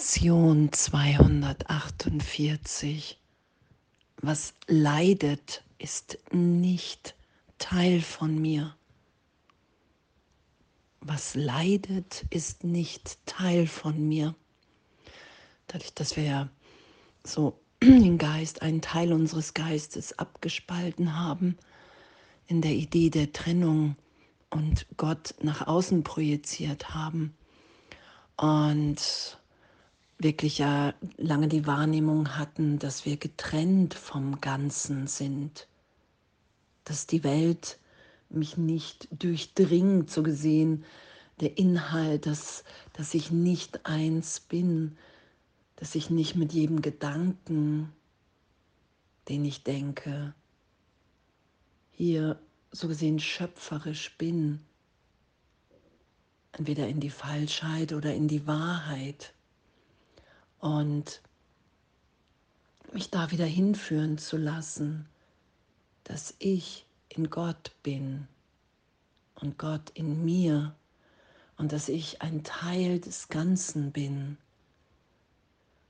Lektion 248. Was leidet, ist nicht Teil von mir. Was leidet, ist nicht Teil von mir. Dadurch, dass wir ja so den Geist, einen Teil unseres Geistes abgespalten haben, in der Idee der Trennung und Gott nach außen projiziert haben und wirklich ja lange die Wahrnehmung hatten, dass wir getrennt vom Ganzen sind, dass die Welt mich nicht durchdringt, so gesehen der Inhalt, dass ich nicht eins bin, dass ich nicht mit jedem Gedanken, den ich denke, hier so gesehen schöpferisch bin, entweder in die Falschheit oder in die Wahrheit, und mich da wieder hinführen zu lassen, dass ich in Gott bin und Gott in mir und dass ich ein Teil des Ganzen bin.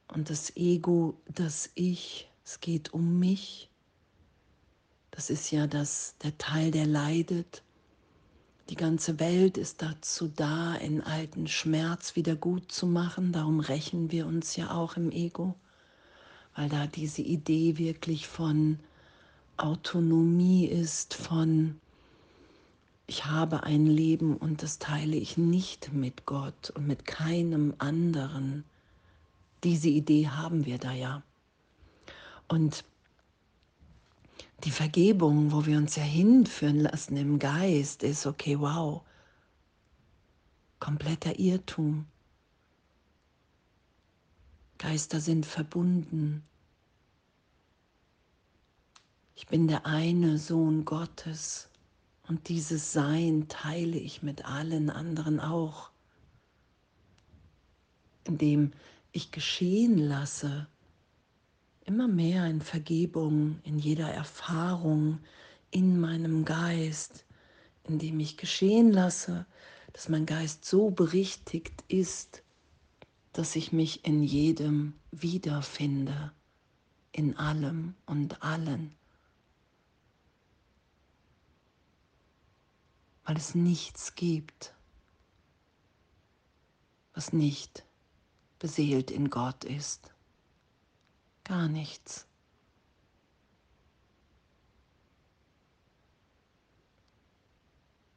Und das Ego, das Ich, es geht um mich, das ist ja der Teil, der leidet. Die ganze Welt ist dazu da, einen alten Schmerz wieder gut zu machen. Darum rächen wir uns ja auch im Ego, weil da diese Idee wirklich von Autonomie ist, von ich habe ein Leben und das teile ich nicht mit Gott und mit keinem anderen. Diese Idee haben wir da ja. Und die Vergebung, wo wir uns ja hinführen lassen im Geist, ist okay, wow, kompletter Irrtum. Geister sind verbunden. Ich bin der eine Sohn Gottes und dieses Sein teile ich mit allen anderen auch, indem ich geschehen lasse, immer mehr in Vergebung, in jeder Erfahrung, in meinem Geist, indem ich geschehen lasse, dass mein Geist so berichtigt ist, dass ich mich in jedem wiederfinde, in allem und allen. Weil es nichts gibt, was nicht beseelt in Gott ist. Gar nichts.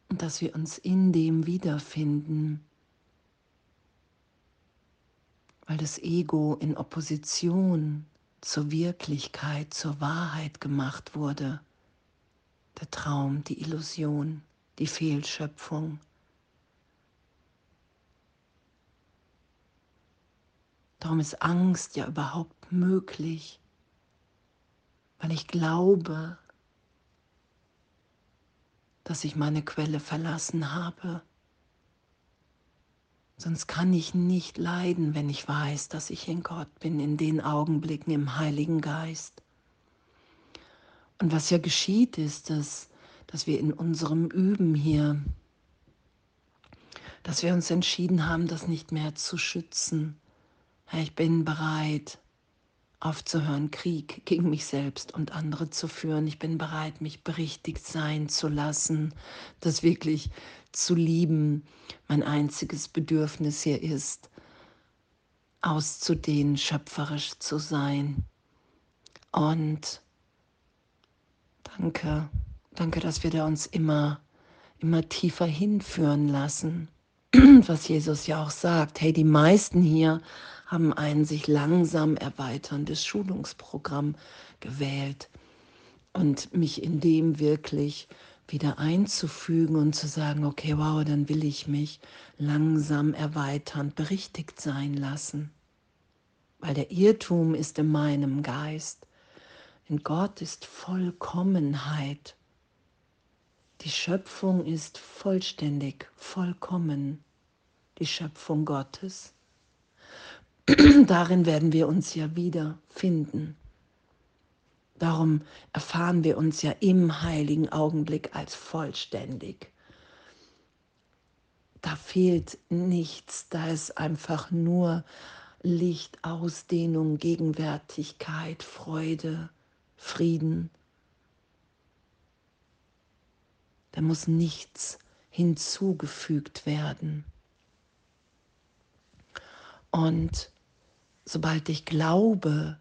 Und dass wir uns in dem wiederfinden, weil das Ego in Opposition zur Wirklichkeit, zur Wahrheit gemacht wurde. Der Traum, die Illusion, die Fehlschöpfung. Darum ist Angst ja überhaupt möglich, weil ich glaube, dass ich meine Quelle verlassen habe. Sonst kann ich nicht leiden, wenn ich weiß, dass ich in Gott bin, in den Augenblicken im Heiligen Geist. Und was ja geschieht, ist, dass wir in unserem Üben hier, dass wir uns entschieden haben, das nicht mehr zu schützen. Ich bin bereit, aufzuhören, Krieg gegen mich selbst und andere zu führen. Ich bin bereit, mich berichtigt sein zu lassen, das wirklich zu lieben. Mein einziges Bedürfnis hier ist, auszudehnen, schöpferisch zu sein. Und danke, dass wir da uns immer tiefer hinführen lassen. Was Jesus ja auch sagt, hey, die meisten hier haben ein sich langsam erweiterndes Schulungsprogramm gewählt und mich in dem wirklich wieder einzufügen und zu sagen, okay, wow, dann will ich mich langsam erweiternd berichtigt sein lassen, weil der Irrtum ist in meinem Geist. In Gott ist Vollkommenheit. Die Schöpfung ist vollständig, vollkommen, die Schöpfung Gottes. Darin werden wir uns ja wiederfinden. Darum erfahren wir uns ja im heiligen Augenblick als vollständig. Da fehlt nichts, da ist einfach nur Licht, Ausdehnung, Gegenwärtigkeit, Freude, Frieden. Da muss nichts hinzugefügt werden. Und sobald ich glaube,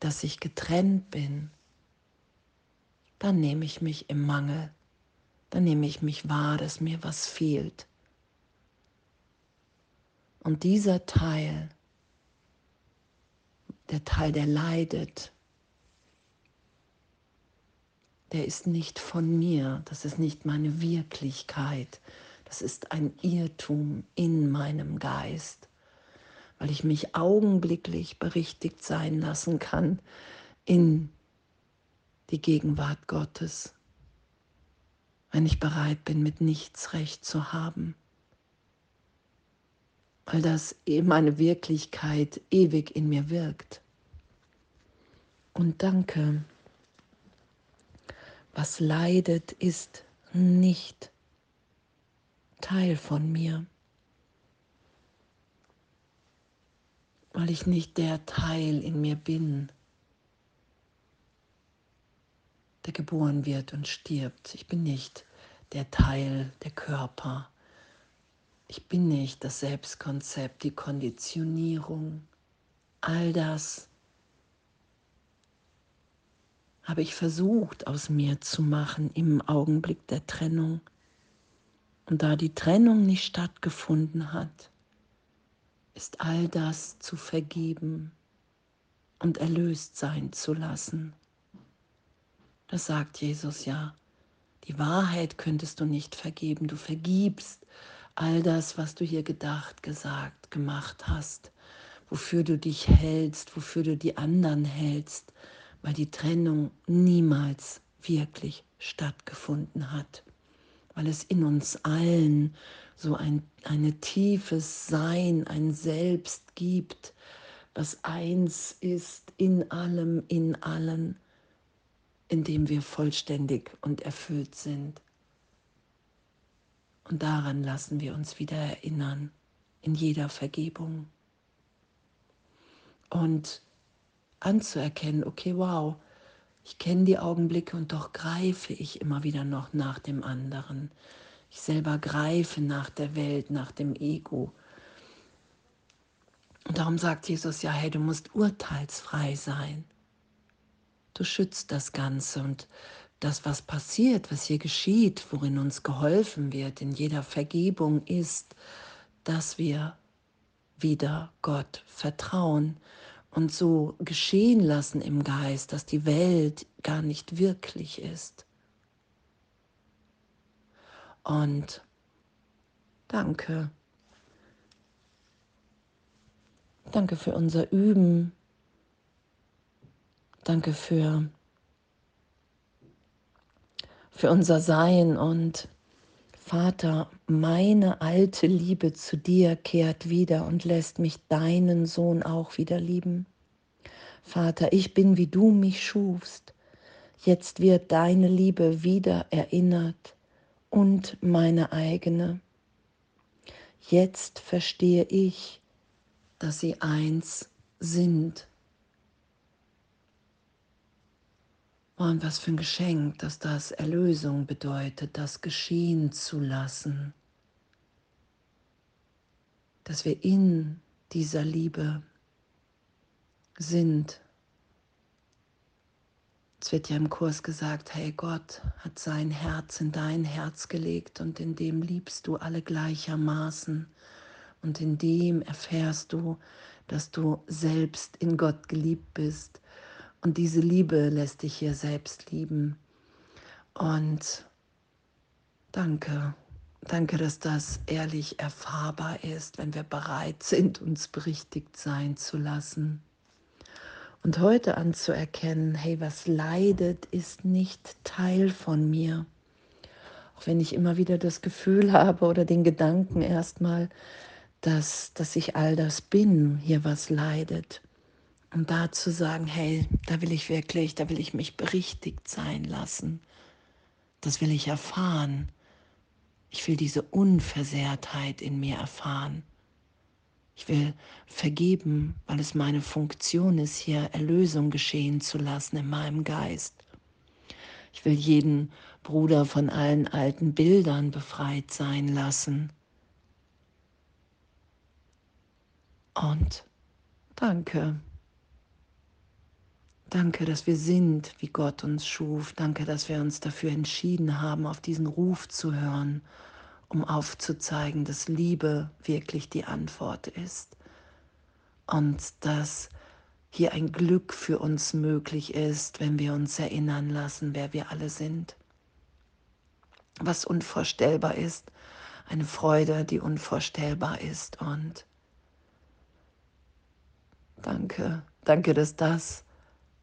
dass ich getrennt bin, dann nehme ich mich im Mangel. Dann nehme ich mich wahr, dass mir was fehlt. Und dieser Teil, der Teil, der leidet, der ist nicht von mir, das ist nicht meine Wirklichkeit, das ist ein Irrtum in meinem Geist, weil ich mich augenblicklich berichtigt sein lassen kann in die Gegenwart Gottes, wenn ich bereit bin, mit nichts Recht zu haben, weil das meine Wirklichkeit ewig in mir wirkt. Und danke, was leidet, ist nicht Teil von mir, weil ich nicht der Teil in mir bin, der geboren wird und stirbt. Ich bin nicht der Teil, der Körper. Ich bin nicht das Selbstkonzept, die Konditionierung. All das habe ich versucht, aus mir zu machen im Augenblick der Trennung. Und da die Trennung nicht stattgefunden hat, ist all das zu vergeben und erlöst sein zu lassen. Das sagt Jesus ja. Die Wahrheit könntest du nicht vergeben. Du vergibst all das, was du hier gedacht, gesagt, gemacht hast, wofür du dich hältst, wofür du die anderen hältst, weil die Trennung niemals wirklich stattgefunden hat, weil es in uns allen so ein tiefes Sein, ein Selbst gibt, was eins ist in allem, in allen, in dem wir vollständig und erfüllt sind. Und daran lassen wir uns wieder erinnern, in jeder Vergebung. Und anzuerkennen, okay, wow, ich kenne die Augenblicke und doch greife ich immer wieder noch nach dem anderen. Ich selber greife nach der Welt, nach dem Ego. Und darum sagt Jesus ja, hey, du musst urteilsfrei sein. Du schützt das Ganze und das, was passiert, was hier geschieht, worin uns geholfen wird in jeder Vergebung, ist, dass wir wieder Gott vertrauen. Und so geschehen lassen im Geist, dass die Welt gar nicht wirklich ist. Und danke. Danke für unser Üben. Danke für unser Sein. Und Vater, meine alte Liebe zu dir kehrt wieder und lässt mich deinen Sohn auch wieder lieben. Vater, ich bin, wie du mich schufst. Jetzt wird deine Liebe wieder erinnert und meine eigene. Jetzt verstehe ich, dass sie eins sind. Und was für ein Geschenk, dass das Erlösung bedeutet, das geschehen zu lassen. Dass wir in dieser Liebe sind. Es wird ja im Kurs gesagt, hey, Gott hat sein Herz in dein Herz gelegt und in dem liebst du alle gleichermaßen. Und in dem erfährst du, dass du selbst in Gott geliebt bist. Und diese Liebe lässt dich hier selbst lieben. Und danke. Danke, dass das ehrlich erfahrbar ist, wenn wir bereit sind, uns berichtigt sein zu lassen. Und heute anzuerkennen, hey, was leidet, ist nicht Teil von mir. Auch wenn ich immer wieder das Gefühl habe oder den Gedanken erstmal, dass ich all das bin, hier was leidet. Und da zu sagen, hey, da will ich mich berichtigt sein lassen. Das will ich erfahren. Ich will diese Unversehrtheit in mir erfahren. Ich will vergeben, weil es meine Funktion ist, hier Erlösung geschehen zu lassen in meinem Geist. Ich will jeden Bruder von allen alten Bildern befreit sein lassen. Und danke. Danke, dass wir sind, wie Gott uns schuf. Danke, dass wir uns dafür entschieden haben, auf diesen Ruf zu hören, um aufzuzeigen, dass Liebe wirklich die Antwort ist. Und dass hier ein Glück für uns möglich ist, wenn wir uns erinnern lassen, wer wir alle sind. Was unvorstellbar ist, eine Freude, die unvorstellbar ist. Und danke, dass das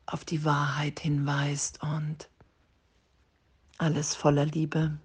auf die Wahrheit hinweist und alles voller Liebe.